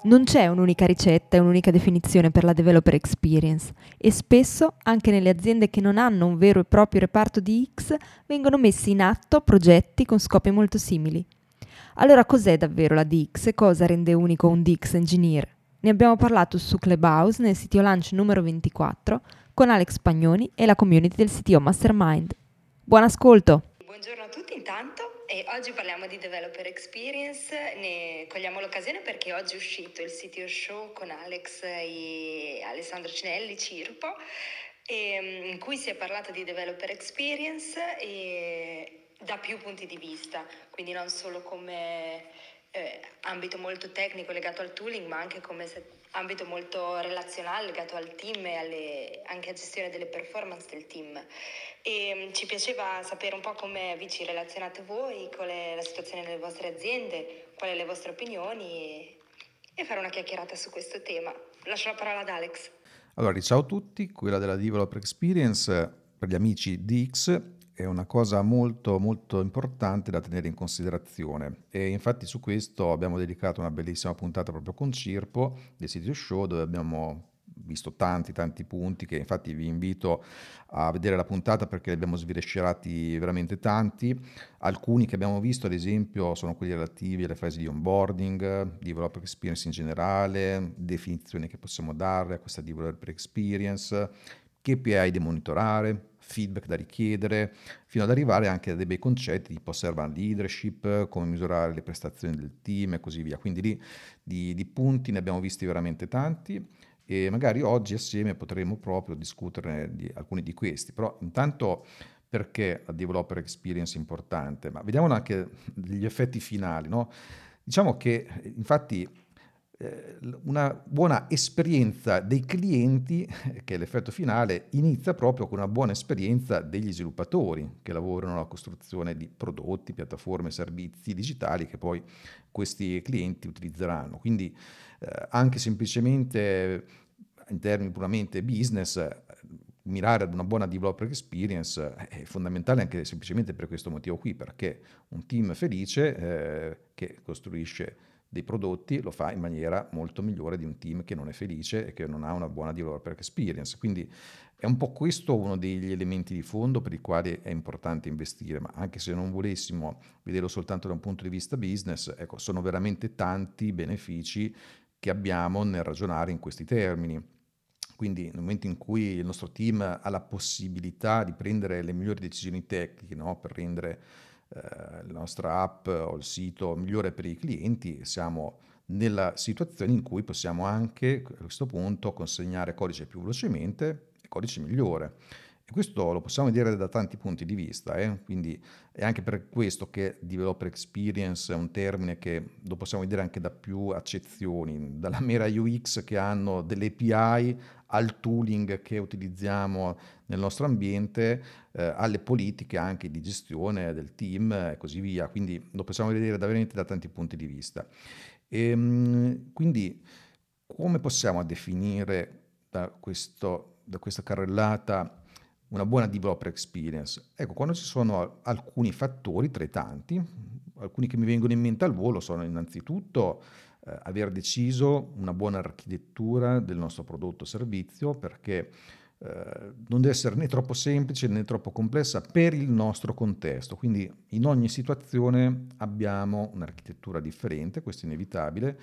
Non c'è un'unica ricetta e un'unica definizione per la developer experience e spesso anche nelle aziende che non hanno un vero e proprio reparto di X vengono messi in atto progetti con scopi molto simili. Allora cos'è davvero la DX e cosa rende unico un DX engineer? Ne abbiamo parlato su Clubhouse nel CTO Lunch numero 24 con Alex Pagnoni e la community del CTO Mastermind. Buon ascolto! Buongiorno a tutti intanto. E oggi parliamo di Developer Experience, ne cogliamo l'occasione perché oggi è uscito il CTO Show con Alex e Alessandro Cinelli, Cirpo, in cui si è parlato di Developer Experience e da più punti di vista, quindi non solo come ambito molto tecnico legato al tooling, ma anche come ambito molto relazionale legato al team e anche a gestione delle performance del team. E ci piaceva sapere un po' come vi ci relazionate voi, qual è la situazione delle vostre aziende, quali le vostre opinioni e fare una chiacchierata su questo tema. Lascio la parola ad Alex. Allora, ciao a tutti, quella della Developer Experience per gli amici DX è una cosa molto molto importante da tenere in considerazione e infatti su questo abbiamo dedicato una bellissima puntata proprio con Cirpo del CTO Show, dove abbiamo visto tanti punti che infatti vi invito a vedere la puntata perché li abbiamo sviscerati veramente tanti. Alcuni che abbiamo visto ad esempio sono quelli relativi alle fasi di onboarding, developer experience in generale, definizioni che possiamo dare a questa developer experience, KPI da monitorare, feedback da richiedere, fino ad arrivare anche a dei bei concetti tipo servant leadership, come misurare le prestazioni del team e così via. Quindi lì di punti ne abbiamo visti veramente tanti e magari oggi assieme potremo proprio discutere di alcuni di questi. Però intanto perché la developer experience è importante? Ma vediamo anche gli effetti finali, no? Diciamo che infatti una buona esperienza dei clienti, che è l'effetto finale, inizia proprio con una buona esperienza degli sviluppatori che lavorano alla costruzione di prodotti, piattaforme, servizi digitali che poi questi clienti utilizzeranno. Quindi anche semplicemente in termini puramente business, mirare ad una buona developer experience è fondamentale anche semplicemente per questo motivo qui, perché un team felice che costruisce dei prodotti lo fa in maniera molto migliore di un team che non è felice e che non ha una buona developer experience. Quindi è un po' questo uno degli elementi di fondo per i quali è importante investire, ma anche se non volessimo vederlo soltanto da un punto di vista business, ecco, sono veramente tanti i benefici che abbiamo nel ragionare in questi termini. Quindi nel momento in cui il nostro team ha la possibilità di prendere le migliori decisioni tecniche, no? Per rendere la nostra app o il sito migliore per i clienti, siamo nella situazione in cui possiamo anche a questo punto consegnare codice più velocemente e codice migliore. E questo lo possiamo vedere da tanti punti di vista, Quindi è anche per questo che developer experience è un termine che lo possiamo vedere anche da più accezioni, dalla mera UX che hanno delle API al tooling che utilizziamo nel nostro ambiente, alle politiche anche di gestione del team e così via. Quindi lo possiamo vedere veramente da tanti punti di vista. Quindi come possiamo definire da questa carrellata una buona developer experience? Ecco, quando ci sono alcuni fattori tra i tanti, alcuni che mi vengono in mente al volo sono innanzitutto aver deciso una buona architettura del nostro prodotto o servizio, perché non deve essere né troppo semplice né troppo complessa per il nostro contesto, quindi in ogni situazione abbiamo un'architettura differente, questo è inevitabile.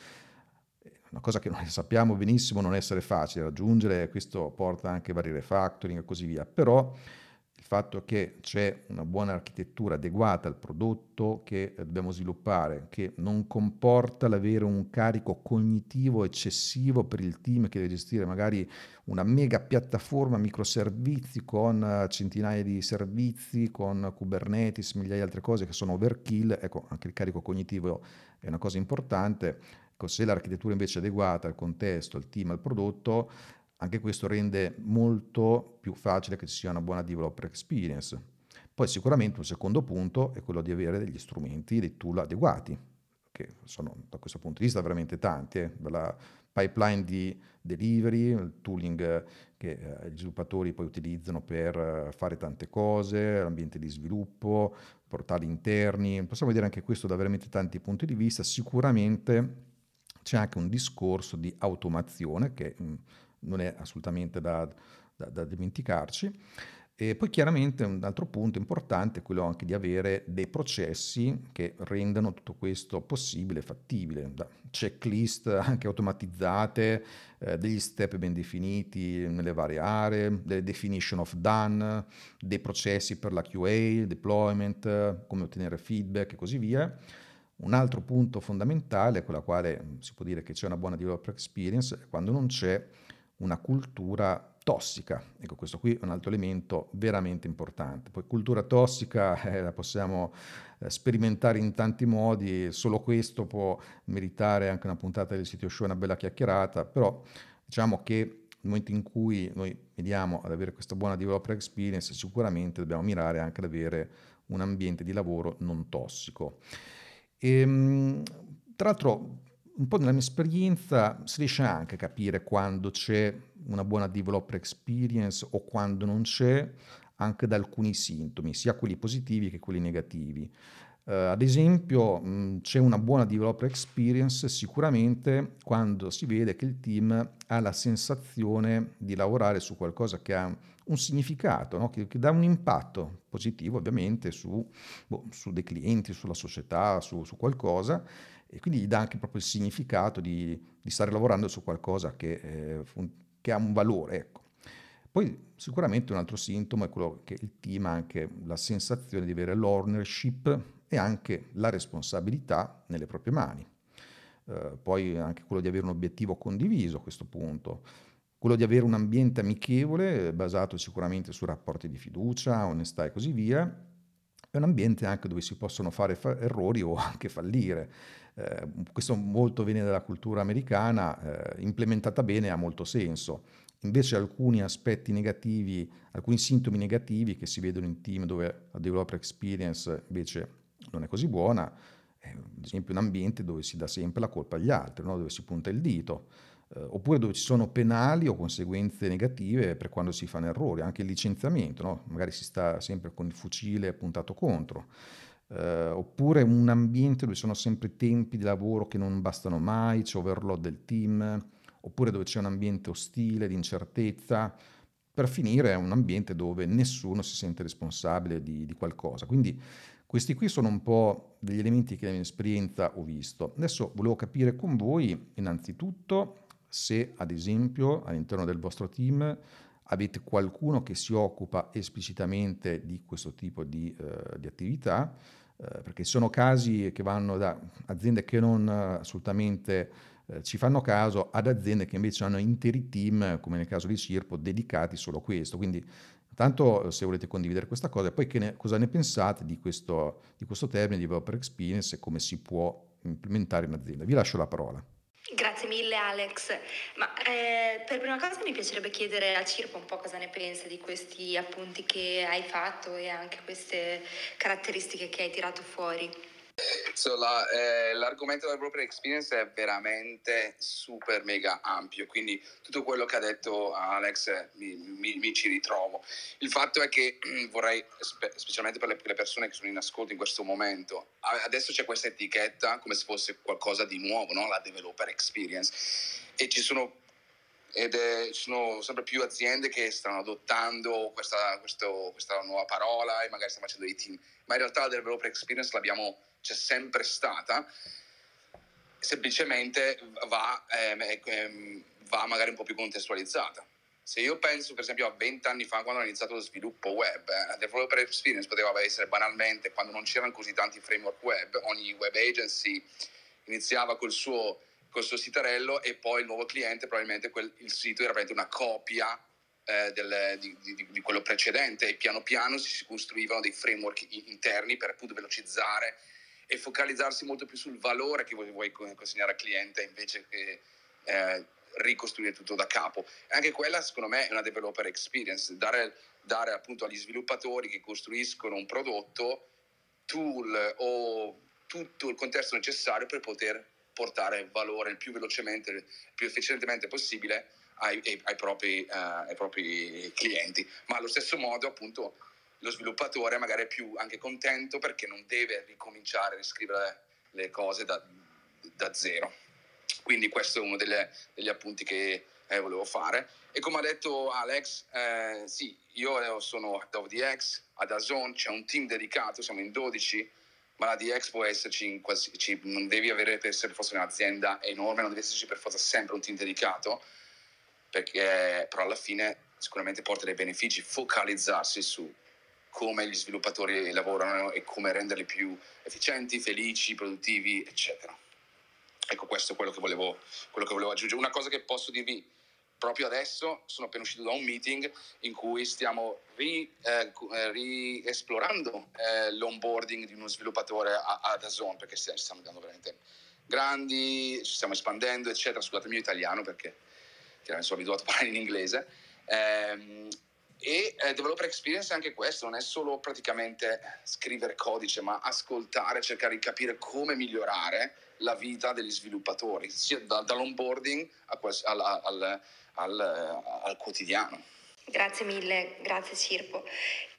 Una cosa che noi sappiamo benissimo non essere facile raggiungere, questo porta anche a vari refactoring e così via, però il fatto che c'è una buona architettura adeguata al prodotto che dobbiamo sviluppare, che non comporta l'avere un carico cognitivo eccessivo per il team che deve gestire magari una mega piattaforma microservizi con centinaia di servizi, con Kubernetes, migliaia di altre cose che sono overkill, ecco, anche il carico cognitivo è una cosa importante. Se l'architettura invece è adeguata al contesto, al team, al prodotto, Anche questo rende molto più facile che ci sia una buona developer experience. Poi sicuramente un secondo punto è quello di avere degli strumenti, dei tool adeguati, che sono da questo punto di vista veramente tanti, dalla pipeline di delivery, il tooling che gli sviluppatori poi utilizzano per fare tante cose, l'ambiente di sviluppo, portali interni, possiamo vedere anche questo da veramente tanti punti di vista. Sicuramente c'è anche un discorso di automazione che non è assolutamente da dimenticarci. E poi chiaramente un altro punto importante è quello anche di avere dei processi che rendano tutto questo possibile e fattibile, da checklist anche automatizzate, degli step ben definiti nelle varie aree, delle definition of done, dei processi per la QA, deployment, come ottenere feedback e così via. Un altro punto fondamentale, con la quale si può dire che c'è una buona developer experience, è quando non c'è una cultura tossica. Ecco, questo qui è un altro elemento veramente importante. Poi cultura tossica la possiamo sperimentare in tanti modi, solo questo può meritare anche una puntata del CTO Show, una bella chiacchierata, però diciamo che nel momento in cui noi vediamo ad avere questa buona developer experience, sicuramente dobbiamo mirare anche ad avere un ambiente di lavoro non tossico. E, tra l'altro, un po' nella mia esperienza si riesce anche a capire quando c'è una buona developer experience o quando non c'è, anche da alcuni sintomi, sia quelli positivi che quelli negativi. Ad esempio c'è una buona developer experience sicuramente quando si vede che il team ha la sensazione di lavorare su qualcosa che ha un significato, no? Che dà un impatto positivo ovviamente su dei clienti, sulla società, su qualcosa, e quindi gli dà anche proprio il significato di stare lavorando su qualcosa che ha un valore, ecco. Poi sicuramente un altro sintomo è quello che il team ha anche la sensazione di avere l'ownership e anche la responsabilità nelle proprie mani. Poi anche quello di avere un obiettivo condiviso a questo punto, quello di avere un ambiente amichevole basato sicuramente su rapporti di fiducia, onestà e così via. È un ambiente anche dove si possono fare errori o anche fallire. Questo molto viene dalla cultura americana, implementata bene ha molto senso. Invece alcuni aspetti negativi, alcuni sintomi negativi che si vedono in team dove la developer experience invece non è così buona, è ad esempio un ambiente dove si dà sempre la colpa agli altri, no? Dove si punta il dito, oppure dove ci sono penali o conseguenze negative per quando si fanno errori, anche il licenziamento, no? Magari si sta sempre con il fucile puntato contro, oppure un ambiente dove ci sono sempre tempi di lavoro che non bastano mai, c'è overload del team, oppure dove c'è un ambiente ostile, di incertezza, per finire è un ambiente dove nessuno si sente responsabile di qualcosa. Quindi questi qui sono un po' degli elementi che nella mia esperienza ho visto. Adesso volevo capire con voi innanzitutto se ad esempio all'interno del vostro team avete qualcuno che si occupa esplicitamente di questo tipo di attività, perché sono casi che vanno da aziende che non assolutamente ci fanno caso ad aziende che invece hanno interi team, come nel caso di Cirpo, dedicati solo a questo. Quindi tanto se volete condividere questa cosa, e poi cosa ne pensate di questo termine di developer experience e come si può implementare in azienda. Vi lascio la parola. Grazie mille Alex, ma per prima cosa mi piacerebbe chiedere a Cirpo un po' cosa ne pensa di questi appunti che hai fatto e anche queste caratteristiche che hai tirato fuori. L'argomento della propria experience è veramente super mega ampio, quindi tutto quello che ha detto Alex mi ci ritrovo. Il fatto è che vorrei, specialmente per le persone che sono in ascolto in questo momento, adesso c'è questa etichetta come se fosse qualcosa di nuovo, no? La developer experience, e ci sono sempre più aziende che stanno adottando questa nuova parola e magari stanno facendo dei team, ma in realtà la developer experience c'è sempre stata, semplicemente va magari un po' più contestualizzata. Se io penso per esempio a 20 anni fa, quando ho iniziato lo sviluppo web, la developer experience poteva essere banalmente, quando non c'erano così tanti framework web, ogni web agency iniziava col suo sitarello e poi il nuovo cliente probabilmente il sito era veramente una copia di quello precedente, e piano piano si costruivano dei framework interni per appunto velocizzare e focalizzarsi molto più sul valore che vuoi consegnare al cliente, invece che ricostruire tutto da capo. Anche quella, secondo me, è una developer experience, dare appunto agli sviluppatori che costruiscono un prodotto tool o tutto il contesto necessario per poter portare valore il più velocemente, il più efficientemente possibile ai propri clienti. Ma allo stesso modo, appunto, lo sviluppatore magari è più anche contento perché non deve ricominciare a riscrivere le cose da zero. Quindi questo è uno degli appunti che volevo fare. E come ha detto Alex, sì, io sono Head of DX, a DAZN c'è un team dedicato, siamo in 12, ma la DX può esserci in quasi, non devi avere, per essere forse un'azienda enorme, non deve esserci per forza sempre un team dedicato, perché però alla fine sicuramente porta dei benefici focalizzarsi su come gli sviluppatori lavorano e come renderli più efficienti, felici, produttivi, eccetera. Ecco, questo è quello che volevo aggiungere. Una cosa che posso dirvi proprio adesso: sono appena uscito da un meeting in cui stiamo riesplorando l'onboarding di uno sviluppatore a DAZN, perché ci stiamo dando veramente grandi, ci stiamo espandendo, eccetera. Scusate il mio italiano, perché chiaramente sono abituato a parlare in inglese. E developer experience è anche questo, non è solo praticamente scrivere codice, ma ascoltare, cercare di capire come migliorare la vita degli sviluppatori, sia dall'onboarding al quotidiano. Grazie mille, grazie Cirpo.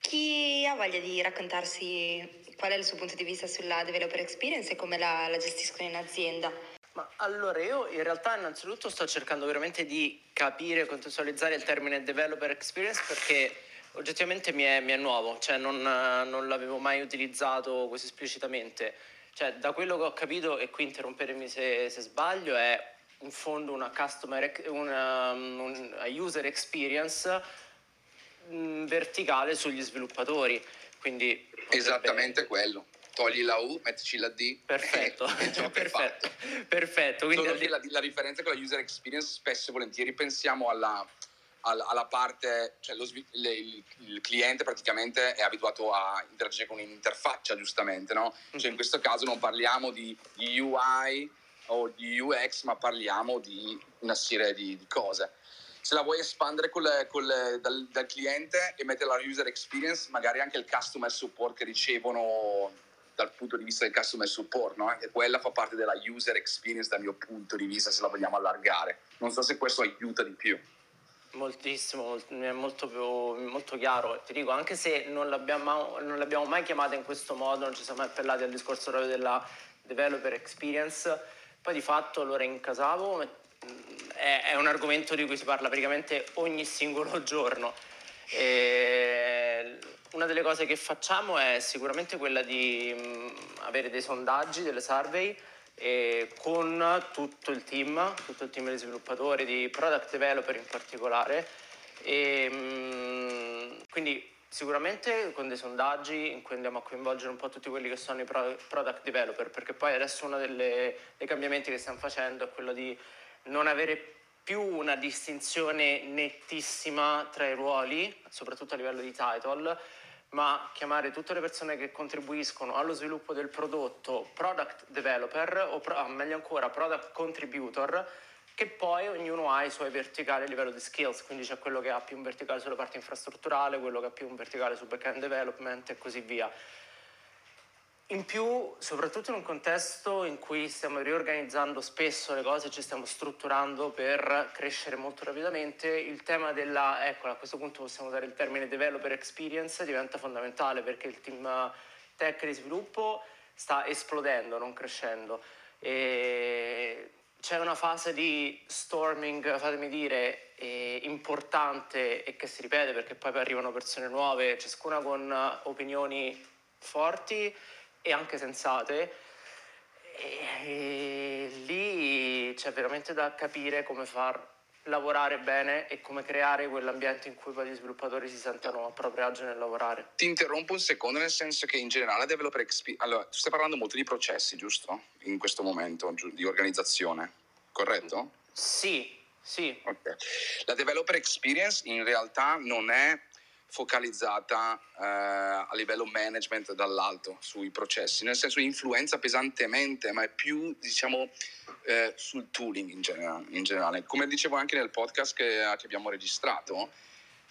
Chi ha voglia di raccontarsi qual è il suo punto di vista sulla developer experience e come la gestiscono in azienda? Ma allora, io in realtà innanzitutto sto cercando veramente di capire e contestualizzare il termine developer experience, perché oggettivamente mi è nuovo, cioè non l'avevo mai utilizzato così esplicitamente. Cioè, da quello che ho capito, e qui interrompetemi se sbaglio, è in fondo una user experience verticale sugli sviluppatori. Quindi esattamente quello. Togli la U, mettici la D. Perfetto. Perfetto. Quindi solo che la differenza con la user experience, spesso e volentieri pensiamo alla parte, cioè il cliente praticamente è abituato a interagire con un'interfaccia, giustamente, no? Cioè in questo caso non parliamo di UI o di UX, ma parliamo di una serie di cose. Se la vuoi espandere dal cliente e mettere la user experience, magari anche il customer support che ricevono dal punto di vista del customer support, no? Anche quella fa parte della user experience dal mio punto di vista, se la vogliamo allargare. Non so se questo aiuta di più. Moltissimo, è molto chiaro. Ti dico, anche se non l'abbiamo mai chiamata in questo modo, non ci siamo mai appellati al discorso proprio della developer experience, poi di fatto allora in Casavo è un argomento di cui si parla praticamente ogni singolo giorno. E una delle cose che facciamo è sicuramente quella di avere dei sondaggi, delle survey, e con tutto il team di sviluppatori, di product developer in particolare, e quindi sicuramente con dei sondaggi in cui andiamo a coinvolgere un po' tutti quelli che sono i product developer, perché poi adesso uno dei cambiamenti che stiamo facendo è quello di non avere più una distinzione nettissima tra i ruoli, soprattutto a livello di title, ma chiamare tutte le persone che contribuiscono allo sviluppo del prodotto product developer o meglio ancora product contributor, che poi ognuno ha i suoi verticali a livello di skills, quindi c'è quello che ha più un verticale sulla parte infrastrutturale, quello che ha più un verticale su back-end development e così via. In più, soprattutto in un contesto in cui stiamo riorganizzando spesso le cose, ci stiamo strutturando per crescere molto rapidamente, il tema a questo punto possiamo usare il termine developer experience, diventa fondamentale, perché il team tech di sviluppo sta esplodendo, non crescendo. E c'è una fase di storming, fatemi dire, importante e che si ripete, perché poi arrivano persone nuove, ciascuna con opinioni forti e anche sensate, e lì c'è veramente da capire come far lavorare bene e come creare quell'ambiente in cui poi gli sviluppatori si sentano a proprio agio nel lavorare. Ti interrompo un secondo, nel senso che in generale la developer experience, allora tu stai parlando molto di processi, giusto? In questo momento, di organizzazione, corretto? Sì, sì. Okay. La developer experience in realtà non è focalizzata a livello management dall'alto sui processi, nel senso influenza pesantemente, ma è più sul tooling in generale. Come dicevo anche nel podcast che abbiamo registrato,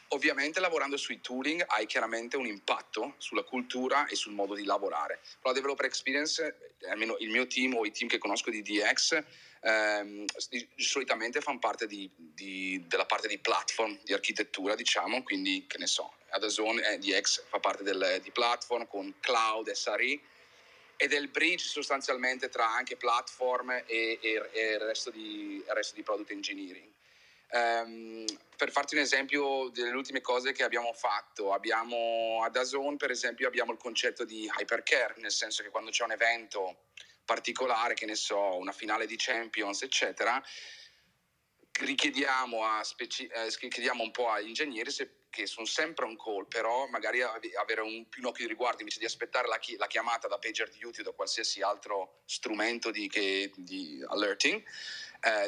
ovviamente lavorando sui tooling hai chiaramente un impatto sulla cultura e sul modo di lavorare. Però developer experience, almeno il mio team o i team che conosco di DX, solitamente fanno parte della parte di platform, di architettura, diciamo, quindi che ne so, DAZN DX fa parte di platform con cloud, SRE, ed è il bridge sostanzialmente tra anche platform e il resto di product engineering. Per farti un esempio delle ultime cose che abbiamo fatto, a DAZN per esempio abbiamo il concetto di hypercare, nel senso che quando c'è un evento particolare, che ne so, una finale di Champions eccetera, chiediamo un po' agli ingegneri che sono sempre on call, però magari avere un occhio di riguardo invece di aspettare la chiamata da PagerDuty o da qualsiasi altro strumento di alerting,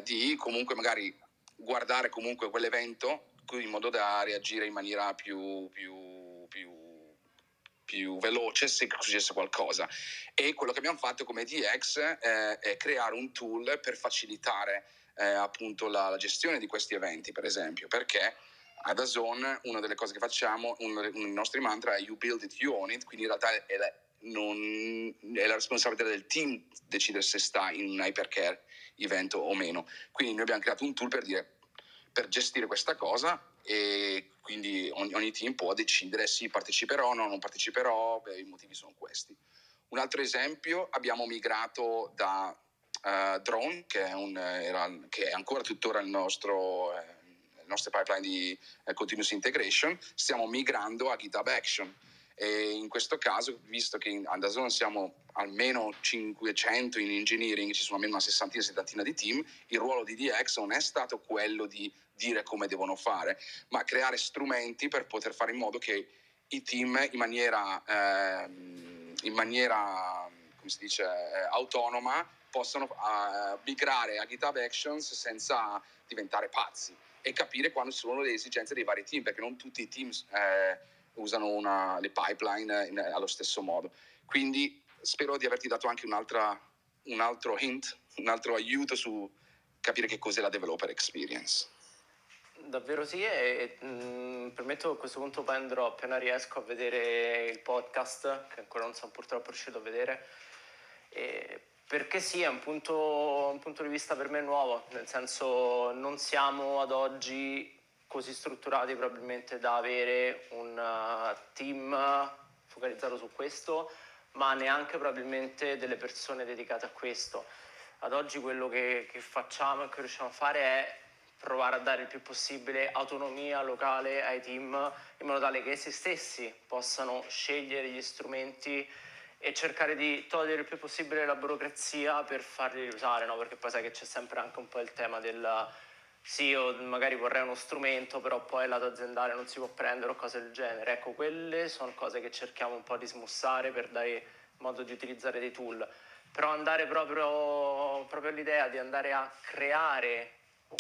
di comunque magari guardare comunque quell'evento in modo da reagire in maniera più veloce se successe qualcosa. E quello che abbiamo fatto come DX è creare un tool per facilitare appunto la gestione di questi eventi, per esempio, perché a DAZN una delle cose che facciamo, uno dei nostri mantra è you build it, you own it, quindi in realtà è la responsabilità del team decidere se sta in un hypercare evento o meno. Quindi noi abbiamo creato un tool per gestire questa cosa, e quindi ogni team può decidere se parteciperò o no, non parteciperò, i motivi sono questi. Un altro esempio, abbiamo migrato da Drone, che è ancora tuttora il nostro pipeline di continuous integration, stiamo migrando a GitHub Action. E in questo caso, visto che a DAZN siamo almeno 500 in engineering, ci sono almeno una settantina di team, il ruolo di DX non è stato quello di dire come devono fare, ma creare strumenti per poter fare in modo che i team in maniera come si dice, autonoma possano migrare a GitHub Actions senza diventare pazzi, e capire quali sono le esigenze dei vari team, perché non tutti i team usano le pipeline allo stesso modo. Quindi spero di averti dato anche un altro hint, un altro aiuto su capire che cos'è la developer experience. Davvero sì, e permetto che a questo punto andrò, appena riesco, a vedere il podcast, che ancora non sono purtroppo riuscito a vedere, perché sì, è un punto di vista per me nuovo, nel senso non siamo ad oggi così strutturati probabilmente da avere un team focalizzato su questo, ma neanche probabilmente delle persone dedicate a questo. Ad oggi quello che facciamo e che riusciamo a fare è provare a dare il più possibile autonomia locale ai team, in modo tale che essi stessi possano scegliere gli strumenti e cercare di togliere il più possibile la burocrazia per farli usare, no? Perché poi sai che c'è sempre anche un po' il tema del sì, io magari vorrei uno strumento, però poi il lato aziendale non si può prendere o cose del genere. Ecco, quelle sono cose che cerchiamo un po' di smussare per dare modo di utilizzare dei tool. Però andare proprio all'idea di andare a creare,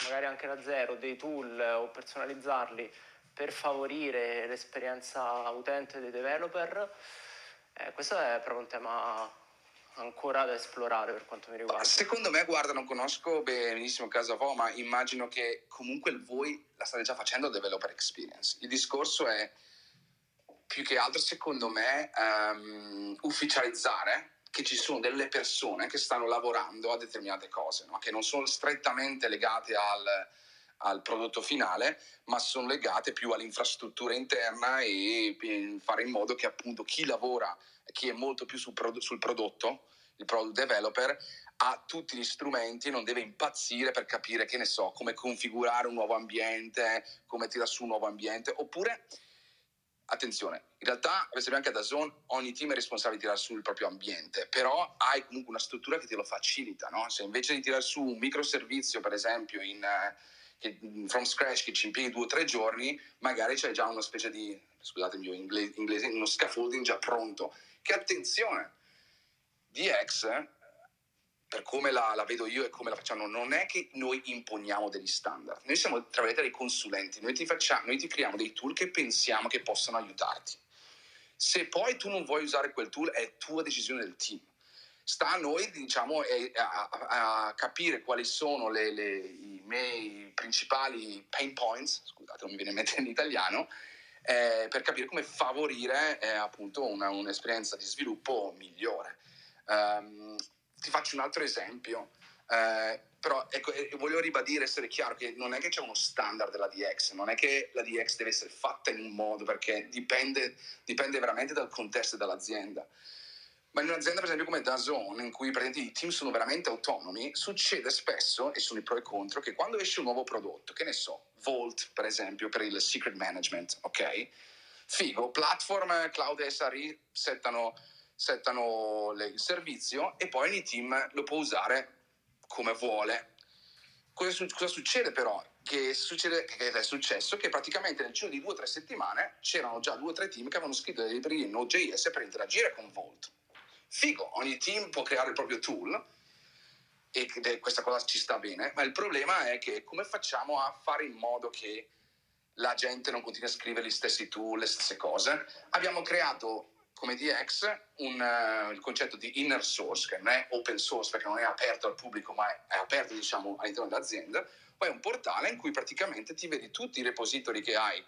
magari anche da zero, dei tool o personalizzarli per favorire l'esperienza utente dei developer, questo è proprio un tema ancora da esplorare per quanto mi riguarda. Secondo me, guarda, non conosco benissimo Casavo, ma immagino che comunque voi la state già facendo developer experience. Il discorso è più che altro, secondo me, ufficializzare che ci sono delle persone che stanno lavorando a determinate cose, no? Che non sono strettamente legate al prodotto finale, ma sono legate più all'infrastruttura interna, e fare in modo che appunto chi lavora, chi è molto più sul prodotto, il product developer, ha tutti gli strumenti, non deve impazzire per capire, che ne so, come configurare un nuovo ambiente, come tirare su un nuovo ambiente, oppure, attenzione, in realtà, per esempio anche a DAZN, ogni team è responsabile di tirare su il proprio ambiente, però hai comunque una struttura che te lo facilita, no? Se invece di tirare su un microservizio, per esempio, from scratch, che ci impieghi 2 o 3 giorni, magari c'è già una specie di, scusate il mio inglese, uno scaffolding già pronto. Che attenzione, DX per come la vedo io e come la facciamo, non è che noi imponiamo degli standard, noi siamo, tra virgolette, dei consulenti, noi ti creiamo dei tool che pensiamo che possano aiutarti. Se poi tu non vuoi usare quel tool, è tua decisione del team. Sta a noi, diciamo, a capire quali sono i miei principali pain points, scusate, non mi viene in mente in italiano, per capire come favorire appunto un'esperienza di sviluppo migliore. Ti faccio un altro esempio, però ecco, voglio ribadire, essere chiaro, che non è che c'è uno standard della DX, non è che la DX deve essere fatta in un modo, perché dipende veramente dal contesto e dall'azienda. Ma in un'azienda, per esempio, come DAZN, in cui i team sono veramente autonomi, succede spesso, e sono i pro e contro, che quando esce un nuovo prodotto, che ne so, Vault, per esempio, per il secret management, ok? Figo, platform, cloud e SRE settano il servizio e poi ogni team lo può usare come vuole. Cosa succede però? Che è successo che praticamente nel giro di 2 o 3 settimane c'erano già 2 o 3 team che avevano scritto delle librerie in Node.js per interagire con Vault. Figo, ogni team può creare il proprio tool e questa cosa ci sta bene, ma il problema è che come facciamo a fare in modo che la gente non continui a scrivere gli stessi tool, le stesse cose? Abbiamo creato come DX il concetto di inner source, che non è open source perché non è aperto al pubblico, ma è aperto, diciamo, all'interno dell'azienda. Poi è un portale in cui praticamente ti vedi tutti i repository che hai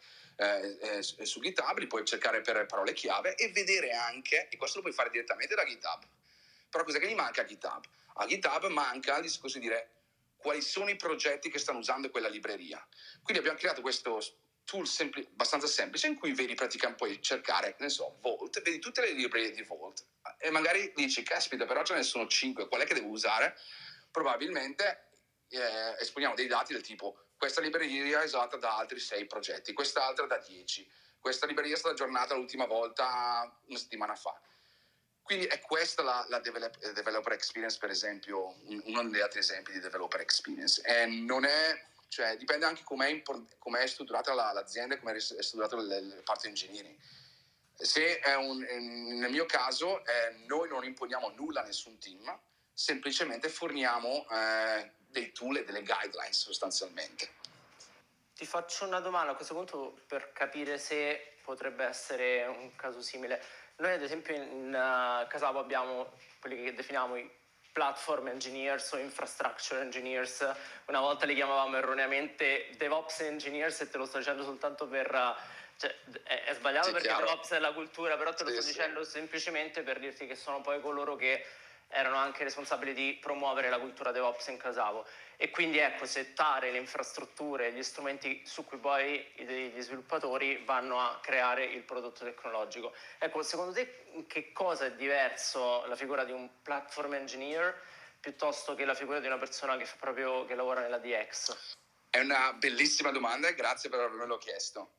su GitHub, li puoi cercare per parole chiave e vedere anche, e questo lo puoi fare direttamente da GitHub. Però cos'è che gli manca a GitHub? A GitHub manca il discorso di dire quali sono i progetti che stanno usando quella libreria. Quindi abbiamo creato questo tool abbastanza semplice in cui vedi praticamente, puoi cercare, ne so, Vault, vedi tutte le librerie di Vault e magari dici, caspita, però ce ne sono 5, qual è che devo usare? Probabilmente esponiamo dei dati del tipo: questa libreria è usata da altri 6 progetti, quest'altra da 10, questa libreria è stata aggiornata l'ultima volta una settimana fa. Quindi è questa la developer experience, per esempio, uno degli altri esempi di developer experience. Non è, cioè, dipende anche com'è strutturata l'azienda e come è strutturato il parte engineering. Se è nel mio caso, noi non imponiamo nulla a nessun team, semplicemente forniamo dei tool e delle guidelines sostanzialmente. Ti faccio una domanda a questo punto per capire se potrebbe essere un caso simile. Noi ad esempio in Casavo abbiamo quelli che definiamo i platform engineers o infrastructure engineers, una volta li chiamavamo erroneamente DevOps engineers, e te lo sto dicendo soltanto per... cioè, è sbagliato, sì, perché chiaro. DevOps è la cultura, però te lo sto dicendo semplicemente per dirti che sono poi coloro che erano anche responsabili di promuovere la cultura DevOps in Casavo, e quindi ecco, settare le infrastrutture, gli strumenti su cui poi gli sviluppatori vanno a creare il prodotto tecnologico. Ecco, secondo te che cosa è diverso la figura di un platform engineer piuttosto che la figura di una persona che fa proprio, che lavora nella DX? È una bellissima domanda e grazie per avermelo chiesto.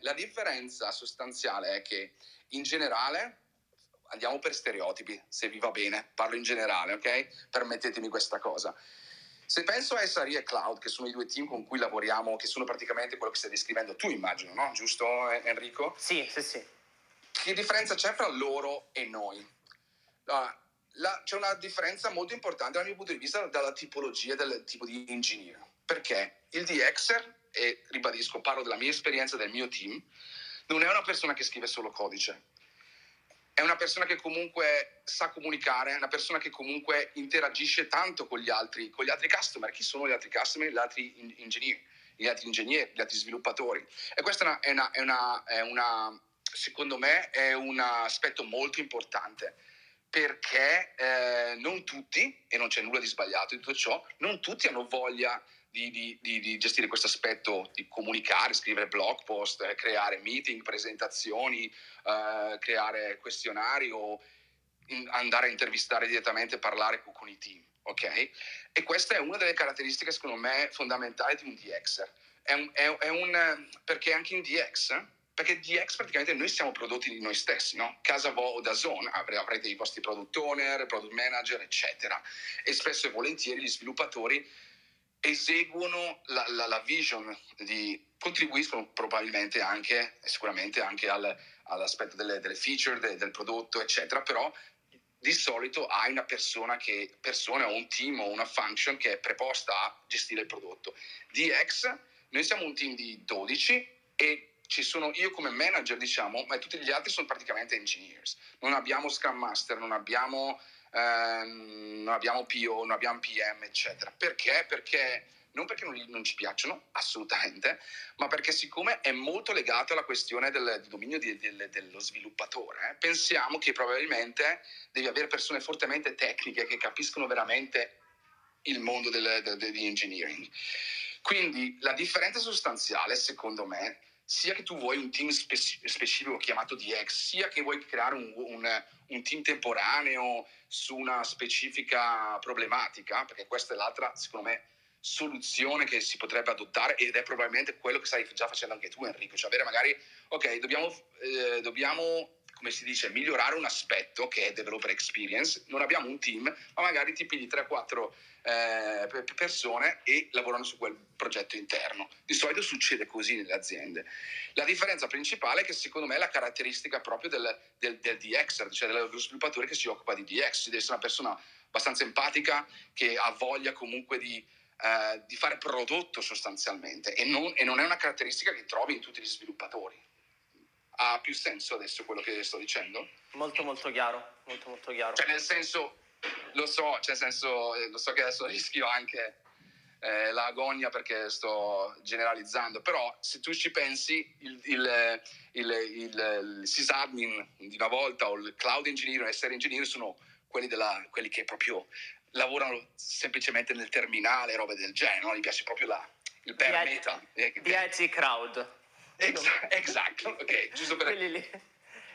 La differenza sostanziale è che in generale andiamo per stereotipi, se vi va bene, parlo in generale, ok? Permettetemi questa cosa. Se penso a SRE e Cloud, che sono i 2 team con cui lavoriamo, che sono praticamente quello che stai descrivendo tu, immagino, no? Giusto, Enrico? Sì. Che differenza c'è fra loro e noi? Allora, c'è una differenza molto importante dal mio punto di vista dalla tipologia del tipo di engineer. Perché il DXer, e ribadisco, parlo della mia esperienza, del mio team, non è una persona che scrive solo codice. È una persona che comunque sa comunicare, è una persona che comunque interagisce tanto con gli altri customer. Chi sono gli altri customer? Gli altri ingegneri, gli altri sviluppatori. E questa è una, secondo me, è un aspetto molto importante, perché non tutti, e non c'è nulla di sbagliato in tutto ciò, non tutti hanno voglia di gestire questo aspetto, di comunicare, scrivere blog post, creare meeting, presentazioni, creare questionari o andare a intervistare direttamente e parlare con i team, ok? E questa è una delle caratteristiche, secondo me, fondamentali di un DXer. Perché anche in DX, perché DX praticamente noi siamo prodotti di noi stessi, no? Casavo o DAZN avrete i vostri product owner, product manager, eccetera. E spesso e volentieri gli sviluppatori eseguono la vision, contribuiscono probabilmente anche, sicuramente anche all'aspetto delle feature, del prodotto, eccetera, però di solito hai una persona o un team o una function che è preposta a gestire il prodotto. Di DX, noi siamo un team di 12 e ci sono io come manager, diciamo, ma tutti gli altri sono praticamente engineers. Non abbiamo Scrum Master, non abbiamo PO, non abbiamo PM, eccetera. Perché? Perché non ci piacciono, assolutamente, ma perché siccome è molto legato alla questione del dominio dello sviluppatore, pensiamo che probabilmente devi avere persone fortemente tecniche che capiscono veramente il mondo di engineering. Quindi la differenza sostanziale, secondo me, sia che tu vuoi un team specifico chiamato DX, sia che vuoi creare un team temporaneo su una specifica problematica, perché questa è l'altra, secondo me, soluzione che si potrebbe adottare, ed è probabilmente quello che stai già facendo anche tu, Enrico, cioè avere magari, ok, dobbiamo come si dice, migliorare un aspetto che è developer experience, non abbiamo un team, ma magari ti pigli 3-4 persone e lavorano su quel progetto interno. Di solito succede così nelle aziende. La differenza principale è che secondo me è la caratteristica proprio del DX, cioè dello sviluppatore che si occupa di DX, deve essere una persona abbastanza empatica, che ha voglia comunque di fare prodotto sostanzialmente, e non è una caratteristica che trovi in tutti gli sviluppatori. Ha più senso adesso quello che sto dicendo? Molto molto chiaro. Cioè nel senso, lo so che adesso rischio anche l'agonia perché sto generalizzando, però se tu ci pensi il sysadmin di una volta o il cloud engineer, essere engineer sono quelli che proprio lavorano semplicemente nel terminale, robe del genere, no? Gli piace proprio il bare metal. DIT crowd. Esatto, ok, giusto per lì.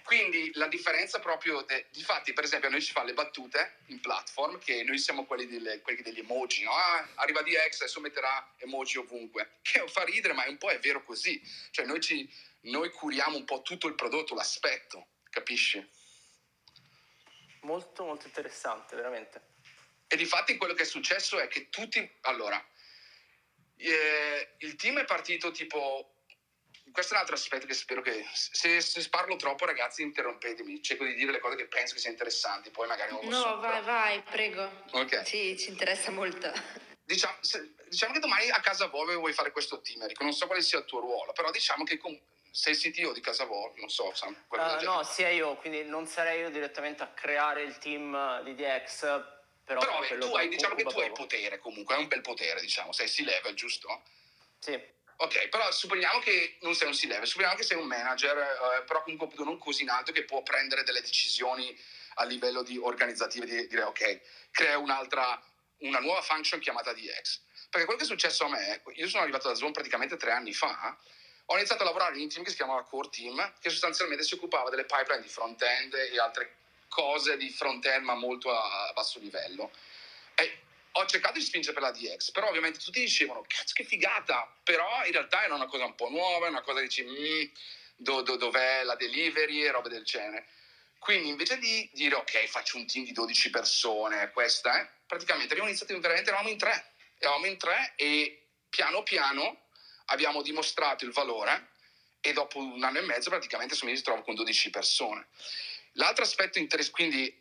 Quindi la differenza proprio difatti, per esempio, a noi ci fa le battute in platform che noi siamo quelli degli emoji, no? Arriva DX, adesso metterà emoji ovunque, che fa ridere, ma è un po' è vero così, cioè noi curiamo un po' tutto il prodotto, l'aspetto, capisci? Molto molto interessante, veramente. E difatti quello che è successo è che il team è partito tipo. Questo è un altro aspetto che spero che... Se parlo troppo, ragazzi, interrompetemi. Cerco di dire le cose che penso che siano interessanti, poi magari non lo so. No, vai, prego. Okay. Sì, ci interessa molto. Diciamo che domani a Casavo vuoi fare questo team, Enrico. Non so quale sia il tuo ruolo, però diciamo che sei CTO di Casavo, non so. No, sia io, quindi non sarei io direttamente a creare il team di DX, però tu hai il potere comunque, è un bel potere, diciamo, sei C-level, giusto? Sì. Ok, però supponiamo che non sei un C-level, supponiamo che sei un manager, però comunque non così in alto che può prendere delle decisioni a livello di organizzative, di dire ok, crea una nuova function chiamata DX. Perché quello che è successo a me, io sono arrivato da Zoom praticamente 3 anni fa, ho iniziato a lavorare in un team che si chiamava Core Team, che sostanzialmente si occupava delle pipeline di front-end e altre cose di front-end, ma molto a basso livello. Ho cercato di spingere per la DX, però ovviamente tutti dicevano, cazzo che figata, però in realtà era una cosa un po' nuova, una cosa che dici, dov'è la delivery e robe del genere. Quindi invece di dire, ok, faccio un team di 12 persone, praticamente abbiamo iniziato veramente, eravamo in tre e piano piano abbiamo dimostrato il valore e dopo 1 anno e mezzo praticamente mi ritrovo con 12 persone. L'altro aspetto interessante, quindi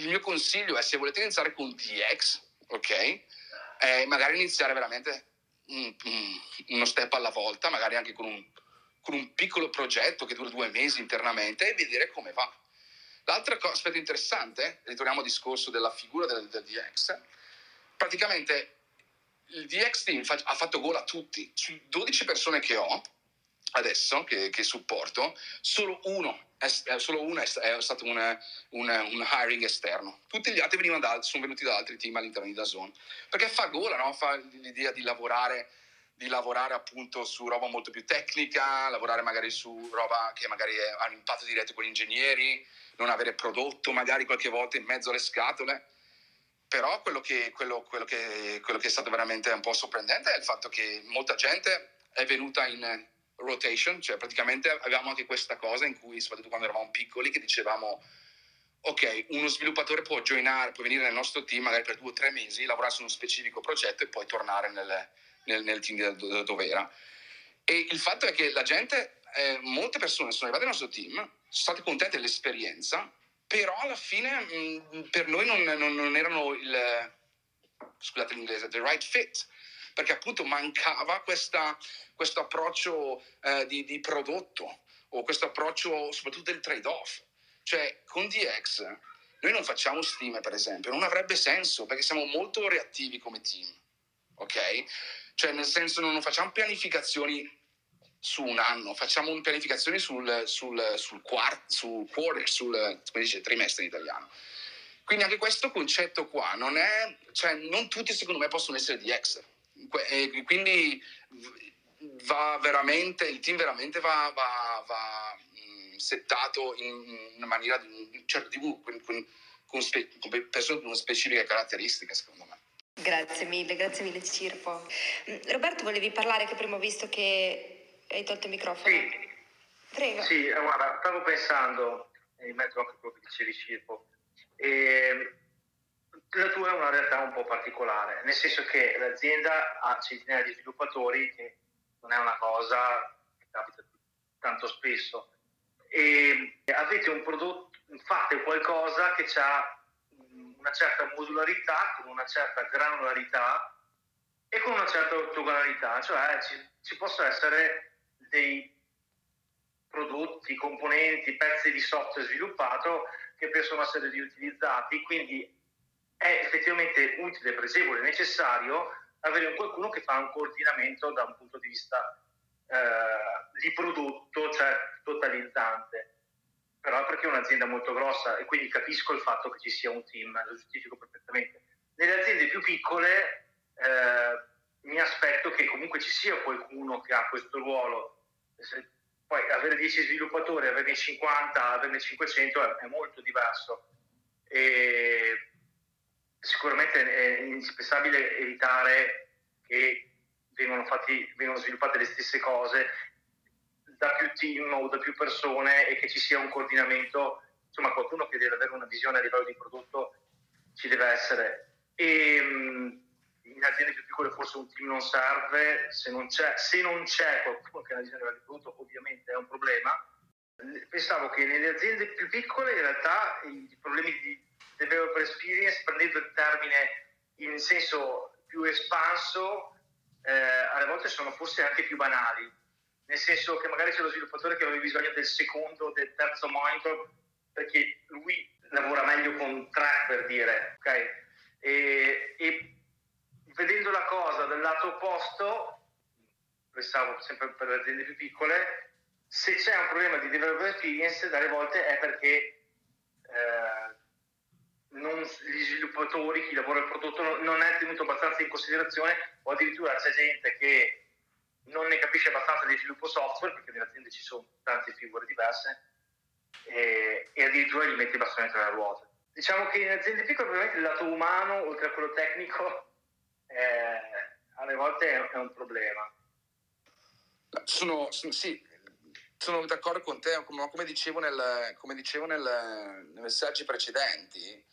il mio consiglio è se volete iniziare con DX, ok? Magari iniziare veramente uno step alla volta, magari anche con un piccolo progetto che dura 2 mesi internamente e vedere come va. L'altro aspetto interessante, ritorniamo al discorso della figura del DX, praticamente il DX team ha fatto gol a tutti. Su 12 persone che ho adesso, che supporto, solo uno è stato un hiring esterno. Tutti gli altri sono venuti da altri team all'interno di DAZN, perché fa gola, no? Fa l'idea di lavorare appunto su roba molto più tecnica, lavorare magari su roba che magari ha un impatto diretto con gli ingegneri, non avere prodotto magari qualche volta in mezzo alle scatole. Però quello che è stato veramente un po' sorprendente è il fatto che molta gente è venuta in rotation, cioè praticamente avevamo anche questa cosa in cui, soprattutto quando eravamo piccoli, che dicevamo ok, uno sviluppatore può venire nel nostro team magari per 2 o 3 mesi, lavorare su uno specifico progetto e poi tornare nel team dove era. E il fatto è che la gente, molte persone sono arrivate nel nostro team, sono state contente dell'esperienza Però alla fine per noi non erano il, scusate l'inglese, the right fit, perché appunto mancava questo approccio di prodotto, o questo approccio soprattutto del trade-off. Cioè con DX noi non facciamo stime, per esempio, non avrebbe senso, perché siamo molto reattivi come team, ok? Cioè nel senso non facciamo pianificazioni su un anno, facciamo pianificazioni sul quarter, come dice trimestre in italiano. Quindi anche questo concetto qua non è, cioè non tutti secondo me possono essere DX, e quindi va veramente, il team veramente va settato in maniera con specifiche caratteristiche, secondo me. Grazie mille Cirpo. Roberto, volevi parlare, che prima ho visto che hai tolto il microfono. Sì. Prego. Sì, guarda, stavo pensando in mezzo anche a quello che dicevi, Cirpo. La tua è una realtà un po' particolare, nel senso che l'azienda ha centinaia di sviluppatori, che non è una cosa che capita tanto spesso, e avete un prodotto, fate qualcosa che ha una certa modularità, con una certa granularità e con una certa ortogonalità, cioè ci possono essere dei prodotti, componenti, pezzi di software sviluppato che possono essere riutilizzati, quindi è effettivamente utile, pregevole, necessario avere qualcuno che fa un coordinamento da un punto di vista di prodotto, cioè totalizzante. Però perché è un'azienda molto grossa, e quindi capisco il fatto che ci sia un team, lo giustifico perfettamente. Nelle aziende più piccole mi aspetto che comunque ci sia qualcuno che ha questo ruolo. Poi avere 10 sviluppatori, averne 50, averne 500 è molto diverso. E sicuramente è indispensabile evitare che vengano sviluppate le stesse cose da più team o da più persone, e che ci sia un coordinamento, insomma qualcuno che deve avere una visione a livello di prodotto ci deve essere. E in aziende più piccole forse un team non serve, se non c'è qualcuno che ha una visione a livello di prodotto ovviamente è un problema. Pensavo che nelle aziende più piccole in realtà i problemi di developer experience, prendendo il termine in senso più espanso, alle volte sono forse anche più banali, nel senso che magari c'è lo sviluppatore che aveva bisogno del secondo, del terzo monitor, perché lui lavora meglio con 3, per dire, okay? E vedendo la cosa dal lato opposto, pensavo sempre per le aziende più piccole, se c'è un problema di developer experience, dalle volte è perché non gli sviluppatori, chi lavora il prodotto, non è tenuto abbastanza in considerazione, o addirittura c'è gente che non ne capisce abbastanza di sviluppo software, perché nelle aziende ci sono tante figure diverse, e addirittura gli mette i bastoni tra le ruote. Diciamo che in aziende piccole probabilmente il lato umano, oltre a quello tecnico, alle volte è un problema. Sono d'accordo con te, come dicevo nei messaggi precedenti.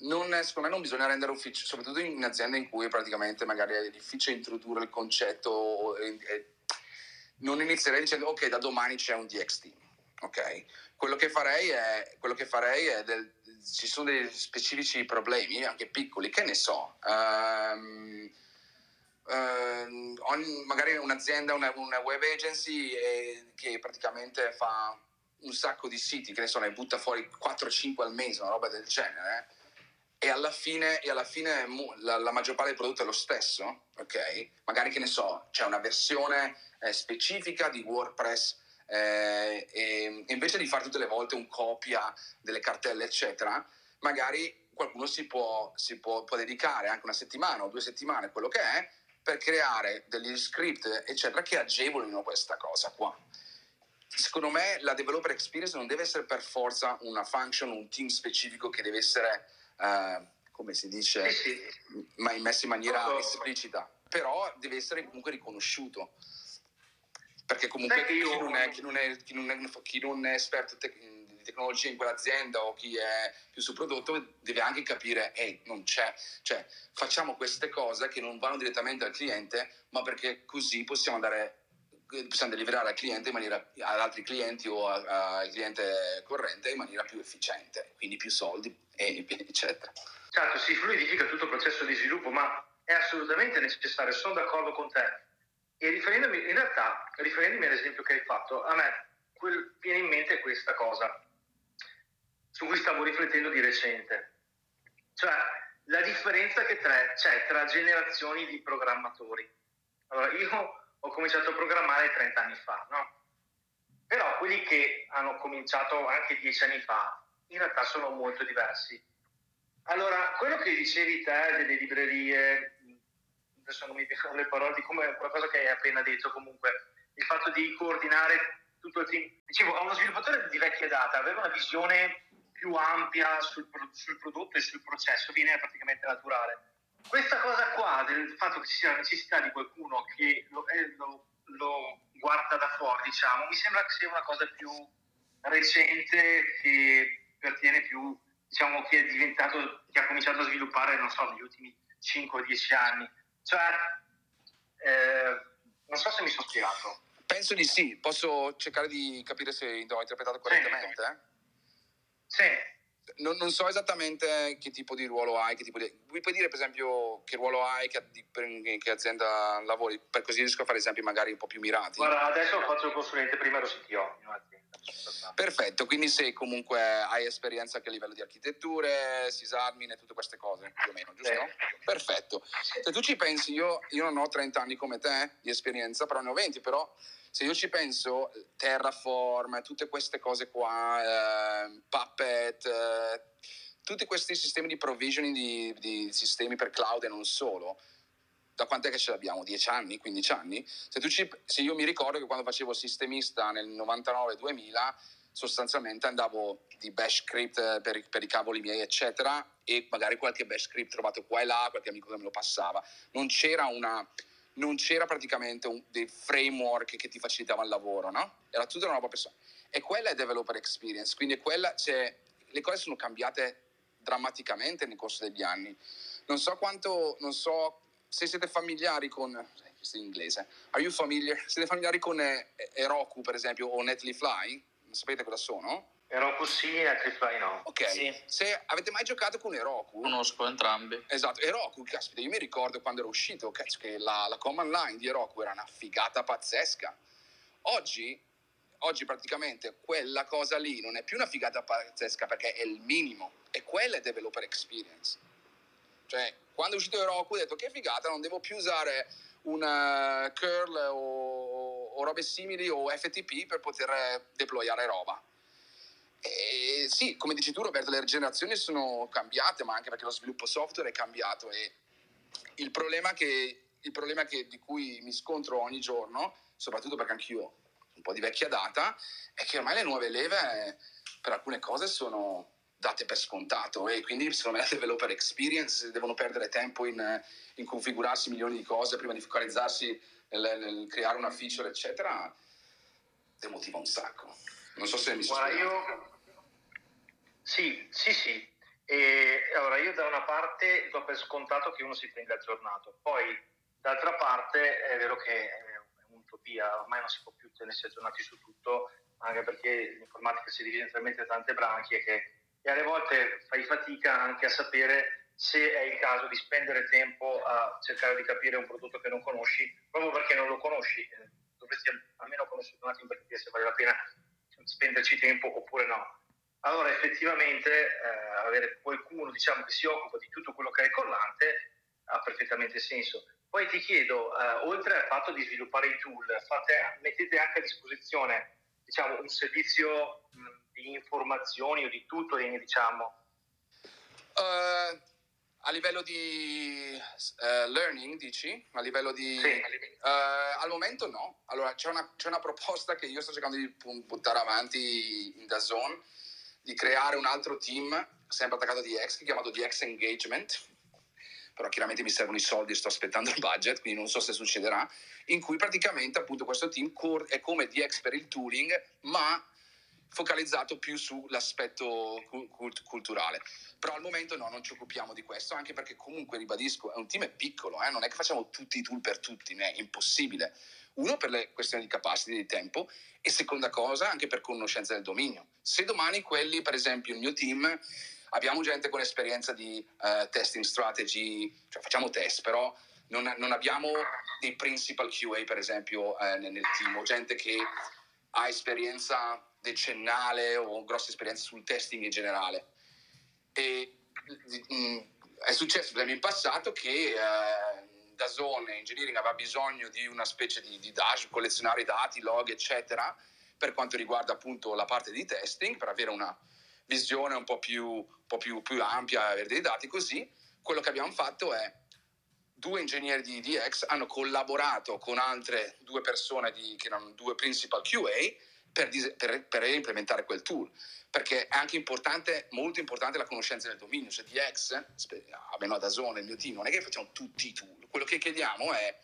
Secondo me non bisogna rendere ufficio, soprattutto in aziende in cui praticamente magari è difficile introdurre il concetto, e non inizierei dicendo ok, da domani c'è un DX team, ok? Quello che farei è ci sono dei specifici problemi, anche piccoli, che ne so, magari un'azienda, una web agency che praticamente fa un sacco di siti, che ne so, ne butta fuori 4-5 al mese, una roba del genere, e alla fine la maggior parte del prodotto è lo stesso, ok? Magari, che ne so, c'è una versione specifica di WordPress, e invece di fare tutte le volte un copia delle cartelle eccetera, magari qualcuno si può dedicare anche una settimana o 2 settimane, quello che è, per creare degli script eccetera che agevolino questa cosa qua. Secondo me la developer experience non deve essere per forza una function, un team specifico che deve essere come si dice, ma messo in maniera esplicita, però deve essere comunque riconosciuto, perché comunque chi non è esperto di tecnologia in quell'azienda, o chi è più sul prodotto, deve anche capire non c'è, cioè facciamo queste cose che non vanno direttamente al cliente, ma perché così possiamo andare possiamo deliberare al cliente in maniera, ad altri clienti o al cliente corrente in maniera più efficiente, quindi più soldi, eccetera. Certo, si fluidifica tutto il processo di sviluppo, ma è assolutamente necessario, sono d'accordo con te. E riferendomi, in realtà, all'esempio che hai fatto, a me viene in mente questa cosa su cui stavo riflettendo di recente, cioè la differenza che c'è tra generazioni di programmatori. Allora, io ho cominciato a programmare 30 anni fa, no? Però quelli che hanno cominciato anche 10 anni fa in realtà sono molto diversi. Allora, quello che dicevi te delle librerie, adesso non mi vengono le parole, come qualcosa che hai appena detto, comunque il fatto di coordinare tutto il team. Dicevo, a uno sviluppatore di vecchia data aveva una visione più ampia sul prodotto e sul processo, viene praticamente naturale. Questa cosa qua, del fatto che ci sia la necessità di qualcuno che lo guarda da fuori, diciamo, mi sembra che sia una cosa più recente, che pertiene più, diciamo, che ha cominciato a sviluppare, non so, negli ultimi 5-10 anni. Cioè, non so se mi sono spiegato. Penso di sì, posso cercare di capire se ho interpretato correttamente? Sì. Non so esattamente che tipo di ruolo hai, mi puoi dire per esempio che ruolo hai, che azienda lavori, per così riesco a fare esempi magari un po' più mirati. Guarda, adesso faccio il consulente, prima ero CTO in un'azienda. Perfetto, quindi se comunque hai esperienza anche a livello di architetture, sysadmin e tutte queste cose, più o meno, giusto? No? Perfetto. Se tu ci pensi, io non ho 30 anni come te di esperienza, però ne ho 20, però... Se io ci penso, Terraform, tutte queste cose qua, Puppet, tutti questi sistemi di provisioning di sistemi per cloud e non solo, da quant'è che ce l'abbiamo? 10 anni, 15 anni? Se io mi ricordo che quando facevo sistemista nel 99-2000, sostanzialmente andavo di bash script per i cavoli miei, eccetera, e magari qualche bash script trovato qua e là, qualche amico che me lo passava. Non c'era praticamente dei framework che ti facilitavano il lavoro, no? Era tutta una roba personale. E quella è developer experience, quindi le cose sono cambiate drammaticamente nel corso degli anni. Non so se siete familiari con, questo è in inglese, siete familiari con Heroku per esempio o Netlify? Non sapete cosa sono? Heroku sì, Netlify no. Ok, sì. Se avete mai giocato con Heroku? Conosco entrambi. Esatto, Heroku, caspita, io mi ricordo quando era uscito, che la command line di Heroku era una figata pazzesca. Oggi praticamente quella cosa lì non è più una figata pazzesca perché è il minimo, e quella è developer experience. Cioè, quando è uscito Heroku ho detto che figata, non devo più usare una curl o robe simili o FTP per poter deployare roba. E sì, come dici tu Roberto, le generazioni sono cambiate, ma anche perché lo sviluppo software è cambiato, e il problema di cui mi scontro ogni giorno, soprattutto perché anch'io un po' di vecchia data, è che ormai le nuove leve per alcune cose sono date per scontato, e quindi secondo me la developer experience devono perdere tempo in configurarsi milioni di cose prima di focalizzarsi nel creare una feature, eccetera. Demotiva un sacco. Non so se mi sono... Guarda, sì. E allora io da una parte do per scontato che uno si prende aggiornato, poi d'altra parte è vero che è un'utopia, ormai non si può più tenersi aggiornati su tutto, anche perché l'informatica si divide in talmente tante branchie e alle volte fai fatica anche a sapere se è il caso di spendere tempo a cercare di capire un prodotto che non conosci, proprio perché non lo conosci. Dovresti almeno conoscere un attimo per capire se vale la pena spenderci tempo oppure no. Allora effettivamente avere qualcuno, diciamo, che si occupa di tutto quello che è collante ha perfettamente senso. Poi ti chiedo, oltre al fatto di sviluppare i tool, mettete anche a disposizione, diciamo, un servizio di informazioni o di tutoring, diciamo? A livello di learning, dici? A livello di... Sì. Al momento no. Allora, c'è una proposta che io sto cercando di buttare avanti in DAZN, di creare un altro team, sempre attaccato a DX, chiamato DX Engagement, però chiaramente mi servono i soldi, sto aspettando il budget, quindi non so se succederà, in cui praticamente appunto questo team è come DX per il tooling, ma focalizzato più sull'aspetto culturale. Però al momento no, non ci occupiamo di questo, anche perché comunque, ribadisco, è un team piccolo, non è che facciamo tutti i tool per tutti, è impossibile. Uno, per le questioni di capacity, di tempo, e seconda cosa anche per conoscenza del dominio. Se domani quelli, per esempio il mio team, abbiamo gente con esperienza di testing strategy, cioè facciamo test, però non abbiamo dei principal QA, per esempio, nel team, o gente che ha esperienza decennale o grossa esperienza sul testing in generale. E è successo per me in passato che DAZN Engineering aveva bisogno di una specie di dash, collezionare dati, log, eccetera, per quanto riguarda appunto la parte di testing, per avere una visione un po' più ampia, avere dei dati così. Quello che abbiamo fatto è: due ingegneri di DX hanno collaborato con altre due persone che erano due principal QA per implementare quel tool, perché è anche importante, molto importante, la conoscenza del dominio. Cioè DX, almeno a DAZN, il mio team, non è che facciamo tutti i tool. Quello che chiediamo è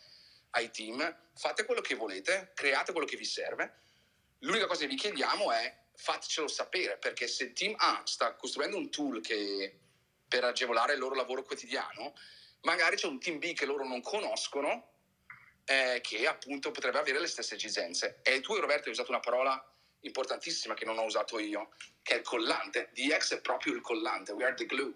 ai team: fate quello che volete, create quello che vi serve, l'unica cosa che vi chiediamo è fatecelo sapere, perché se il team A sta costruendo un tool che per agevolare il loro lavoro quotidiano, magari c'è un team B che loro non conoscono, che appunto potrebbe avere le stesse esigenze. E tu, Roberto, hai usato una parola importantissima che non ho usato io, che è il collante. DX è proprio il collante, we are the glue.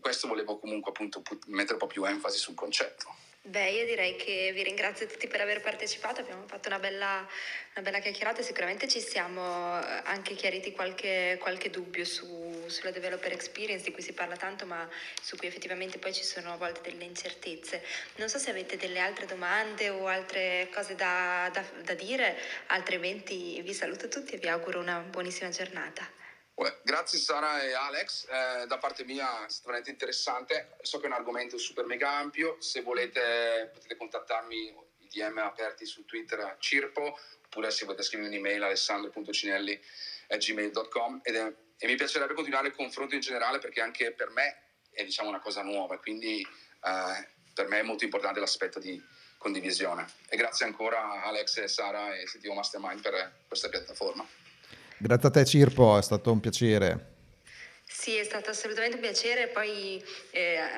Questo volevo comunque appunto mettere un po' più enfasi sul concetto. Beh, io direi che vi ringrazio tutti per aver partecipato, abbiamo fatto una bella chiacchierata e sicuramente ci siamo anche chiariti qualche dubbio sulla developer experience, di cui si parla tanto ma su cui effettivamente poi ci sono a volte delle incertezze. Non so se avete delle altre domande o altre cose da dire, altrimenti vi saluto tutti e vi auguro una buonissima giornata. Grazie Sara e Alex, da parte mia è stato veramente interessante. So che è un argomento super mega ampio. Se volete potete contattarmi, i DM aperti su Twitter a Cirpo, oppure se volete scrivermi un'email alessandro.cinelli@gmail.com, e mi piacerebbe continuare il confronto in generale, perché anche per me è, diciamo, una cosa nuova, quindi per me è molto importante l'aspetto di condivisione. E grazie ancora Alex e Sara e CTO Mastermind per questa piattaforma. Grazie a te Cirpo, è stato un piacere. Sì, è stato assolutamente un piacere, poi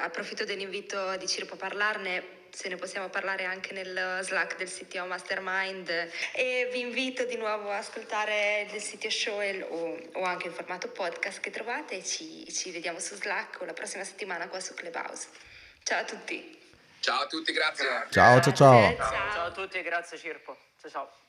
approfitto dell'invito di Cirpo a parlarne, se ne possiamo parlare anche nel Slack del CTO Mastermind, e vi invito di nuovo a ascoltare il CTO Show o anche il formato podcast che trovate, e ci vediamo su Slack o la prossima settimana qua su Clubhouse. Ciao a tutti. Ciao a tutti, grazie. Ciao a tutti e grazie Cirpo. Ciao.